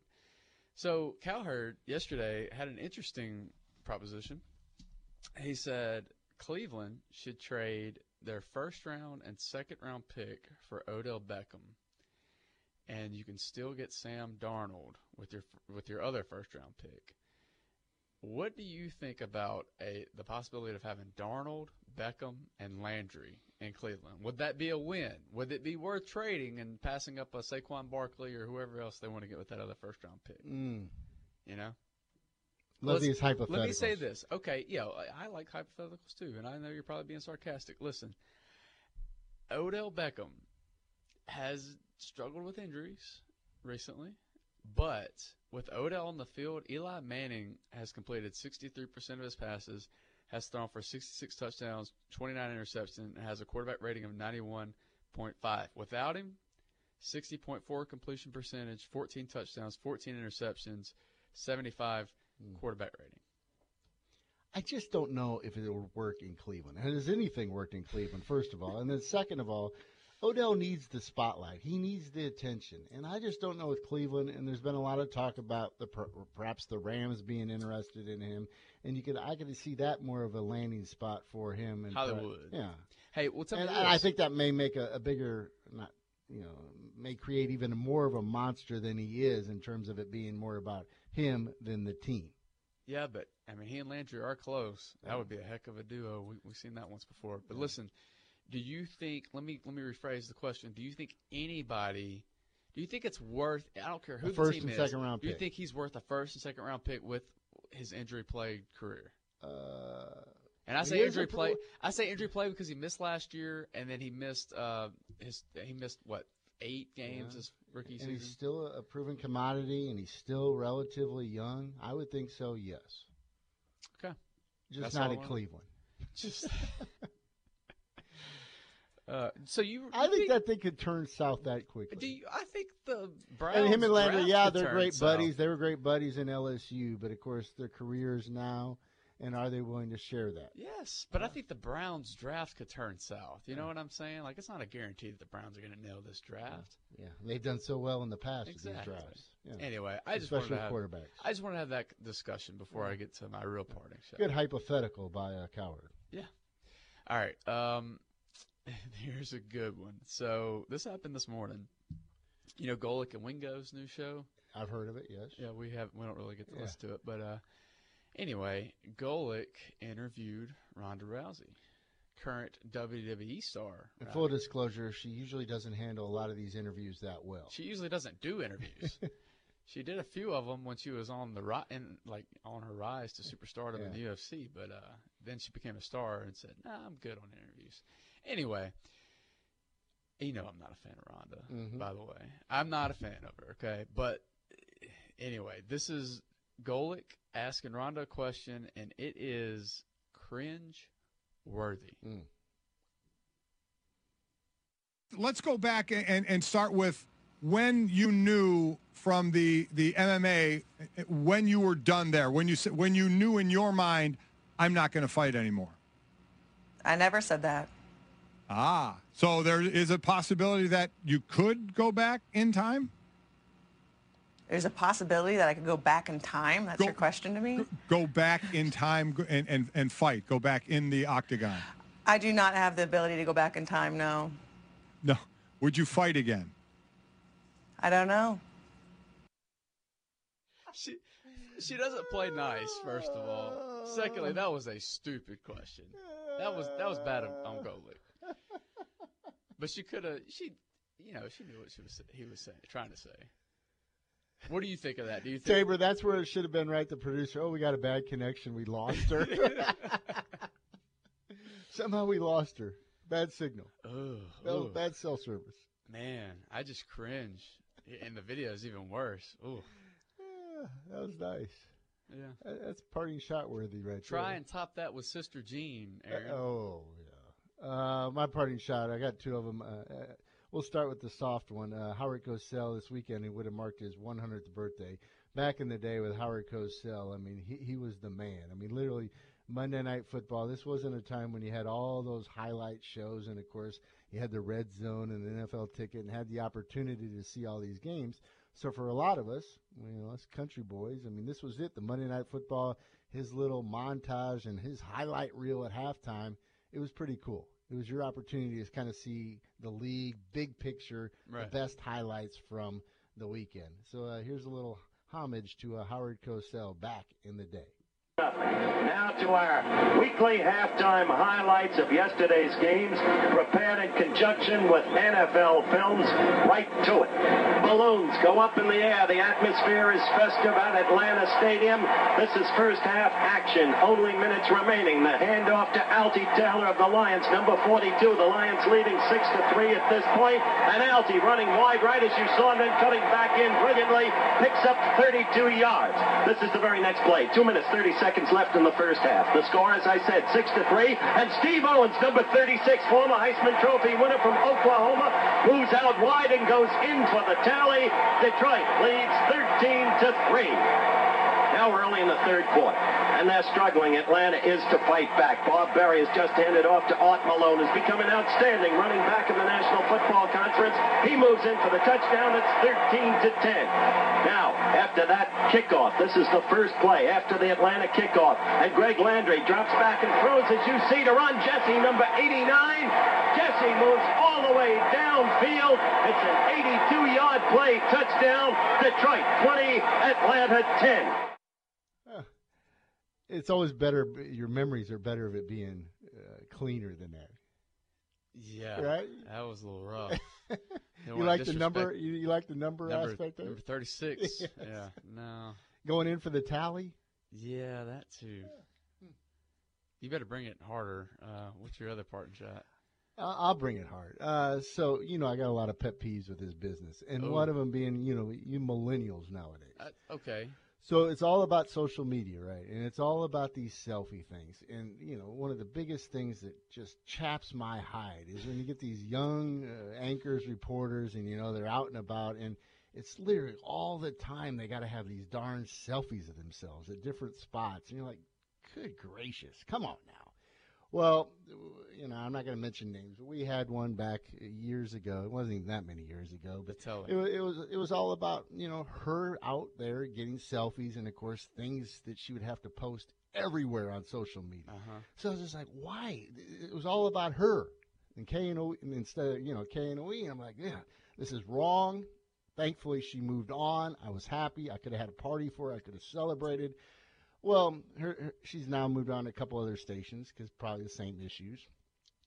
So Cowherd yesterday had an interesting proposition. He said Cleveland should trade their first round and second round pick for Odell Beckham, and you can still get Sam Darnold with your other first round pick. What do you think about the possibility of having Darnold, Beckham, and Landry in Cleveland? Would that be a win? Would it be worth trading and passing up a Saquon Barkley or whoever else they want to get with that other first round pick? Love these hypotheticals. Let me say this. Okay, I like hypotheticals too, and I know you're probably being sarcastic. Listen, Odell Beckham has struggled with injuries recently, but with Odell on the field, Eli Manning has completed 63% of his passes, has thrown for 66 touchdowns, 29 interceptions, and has a quarterback rating of 91.5. Without him, 60.4 completion percentage, 14 touchdowns, 14 interceptions, 75 quarterback rating. I just don't know if it will work in Cleveland. Has anything worked in Cleveland, first of all? And then second of all, Odell needs the spotlight. He needs the attention. And I just don't know with Cleveland, and there's been a lot of talk about perhaps the Rams being interested in him. And I could see that more of a landing spot for him. And Hollywood. Yeah. Hey, what's up? And I think that may make a bigger – not may create even more of a monster than he is in terms of it being more about him than the team. Yeah, but, he and Landry are close. That would be a heck of a duo. We've seen that once before. But listen, do you think – let me rephrase the question. Do you think anybody – do you think it's worth – I don't care who the team is. First and second round pick. Do you think he's worth a first and second round pick with his injury-plagued career? And I say injury play. I say injury play because he missed last year, and then he missed what 8 games his rookie season. And he's still a proven commodity, and he's still relatively young. I would think so. Yes. Okay. Just that's not in Cleveland. Just. So I think that thing could turn south that quickly. I think the Browns and him and Landry, they're great buddies. South. They were great buddies in LSU, but of course their careers now. And are they willing to share that? Yes, but I think the Browns draft could turn south. You know what I'm saying? Like, it's not a guarantee that the Browns are going to nail this draft. Yeah, they've done so well in the past with these drafts. Yeah. Anyway, I just want to have that discussion before I get to my real parting shot. Good hypothetical by a Cowherd. Yeah. All right. Here's a good one. So this happened this morning. Golick and Wingo's new show. I've heard of it. Yes. Yeah, we don't really get to listen to it, but. Anyway, Golick interviewed Ronda Rousey, current WWE star. And full disclosure, she usually doesn't handle a lot of these interviews that well. She usually doesn't do interviews. She did a few of them when she was on on her rise to superstardom in the UFC, but then she became a star and said, "Nah, I'm good on interviews." Anyway, I'm not a fan of Ronda, by the way. I'm not a fan of her, okay? But anyway, this is Golick asking Ronda a question, and it is cringe-worthy. Let's go back and start with when you knew from the MMA when you were done there, when you knew in your mind, I'm not going to fight anymore. I never said that. So there is a possibility that you could go back in time? There's a possibility that I could go back in time? That's your question to me? Go back in time and fight. Go back in the octagon. I do not have the ability to go back in time, no. No. Would you fight again? I don't know. She doesn't play nice, first of all. Secondly, that was a stupid question. That was bad on Go Luke. But she could have. She knew what he was trying to say. What do you think of that? Do you think Tabor? That's where it should have been, right? The producer. Oh, we got a bad connection. We lost her. Somehow we lost her. Bad signal. Oh, bad cell service. Man, I just cringe. And the video is even worse. Oh. That was nice. Yeah, that's parting shot worthy, right? Try there. And top that with Sister Jean, Aaron. Oh yeah. My parting shot. I got two of them. We'll start with the soft one. Howard Cosell this weekend. He would have marked his 100th birthday. Back in the day with Howard Cosell, I mean, he was the man. I mean, literally Monday Night Football. This wasn't a time when you had all those highlight shows, and of course you had the Red Zone and the NFL Ticket, and had the opportunity to see all these games. So for a lot of us, us country boys, I mean, this was it, the Monday Night Football, his little montage and his highlight reel at halftime. It was pretty cool. It was your opportunity to kind of see the league, big picture, right. The best highlights from the weekend. So here's a little homage to Howard Cosell back in the day. Now to our weekly halftime highlights of yesterday's games, prepared in conjunction with NFL Films. Right to it. Balloons go up in the air. The atmosphere is festive at Atlanta Stadium. This is first half action. Only minutes remaining. The handoff to Alty Taylor of the Lions, number 42. The Lions leading 6-3 at this point. And Alty running wide right, as you saw, and then cutting back in brilliantly. Picks up 32 yards. This is the very next play. 2 minutes, 30 seconds left in the first half. The score, as I said, 6-3. And Steve Owens, number 36, former Heisman Trophy winner from Oklahoma, moves out wide and goes in for the tally. Detroit leads 13-3. Now we're only in the third quarter, and they're struggling. Atlanta is to fight back. Bob Berry has just handed off to Art Malone, who's become an outstanding running back in the National Football Conference. He moves in for the touchdown. It's 13-10. Now, after that kickoff, this is the first play after the Atlanta kickoff, and Greg Landry drops back and throws, as you see, to Ron Jesse, number 89. Jesse moves all the way downfield. It's an 82-yard play touchdown. Detroit 20, Atlanta 10. It's always better. Your memories are better of it being cleaner than that. Yeah, right. That was a little rough. You like the number? You like the number aspect of it? Number 36. Yes. Yeah. No. Going in for the tally. Yeah, that too. Yeah. You better bring it harder. What's your other parting shot? I'll bring it hard. So I got a lot of pet peeves with this business, and one of them being, you millennials nowadays. Okay. So it's all about social media, right? And it's all about these selfie things. And, one of the biggest things that just chaps my hide is when you get these young anchors, reporters, and, they're out and about. And it's literally all the time they got to have these darn selfies of themselves at different spots. And you're like, good gracious, come on now. Well, I'm not going to mention names. We had one back years ago. It wasn't even that many years ago, but it was all about, her out there getting selfies and, of course, things that she would have to post everywhere on social media. Uh-huh. So I was just like, why? It was all about her and K&OE instead of, K&OE. I'm like, yeah, this is wrong. Thankfully, she moved on. I was happy. I could have had a party for her. I could have celebrated. Well, she's now moved on to a couple other stations because probably the same issues.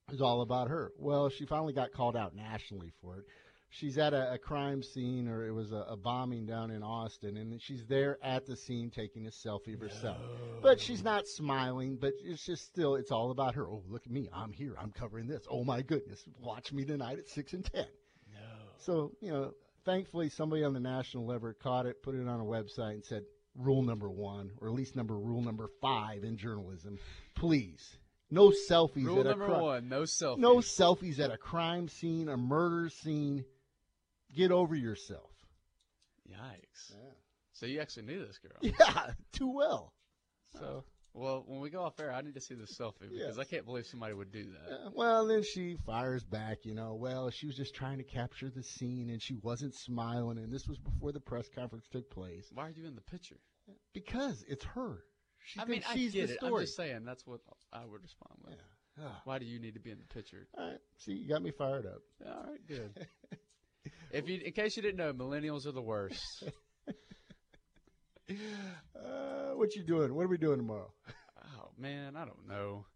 It was all about her. Well, she finally got called out nationally for it. She's at a crime scene, or it was a bombing down in Austin, and she's there at the scene taking a selfie of herself. No. But she's not smiling, but it's just still, it's all about her. Oh, look at me. I'm here. I'm covering this. Oh, my goodness. Watch me tonight at 6 and 10. No. So, thankfully somebody on the national level caught it, put it on a website, and said, rule number one, or at least rule number five in journalism, please. No selfies. Rule number one, no selfies. No selfies at a crime scene, a murder scene. Get over yourself. Yikes. Yeah. So you actually knew this girl. Yeah, too well. So. Well, when we go off air, I need to see the selfie because I can't believe somebody would do that. Well, then she fires back, well, she was just trying to capture the scene and she wasn't smiling. And this was before the press conference took place. Why are you in the picture? Because it's her. She's the story. I'm just saying that's what I would respond with. Yeah. Why do you need to be in the picture? All right. See, you got me fired up. All right, good. If you, in case you didn't know, millennials are the worst. What you doing? What are we doing tomorrow? Oh man, I don't know.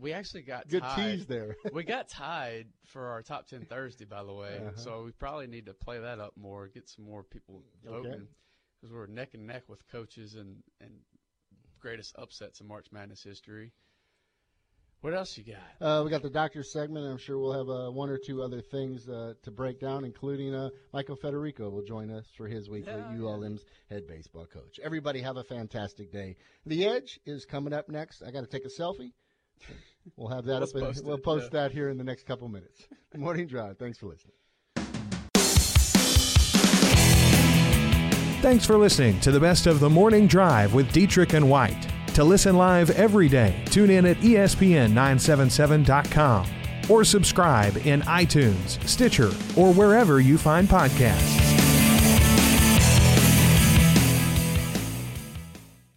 We actually got good tied. Tease there. We got tied for our top 10 Thursday, by the way. Uh-huh. So we probably need to play that up more, get some more people voting, because we're neck and neck with coaches and greatest upsets in March Madness history. What else you got? We got the doctor segment. I'm sure we'll have one or two other things to break down, including Michael Federico will join us for his weekly ULM's head baseball coach. Everybody have a fantastic day. The Edge is coming up next. I got to take a selfie. We'll have that up. We'll post that here in the next couple minutes. Good morning, John. Thanks for listening. Thanks for listening to the best of The Morning Drive with Dietrich and White. To listen live every day, tune in at ESPN977.com or subscribe in iTunes, Stitcher, or wherever you find podcasts.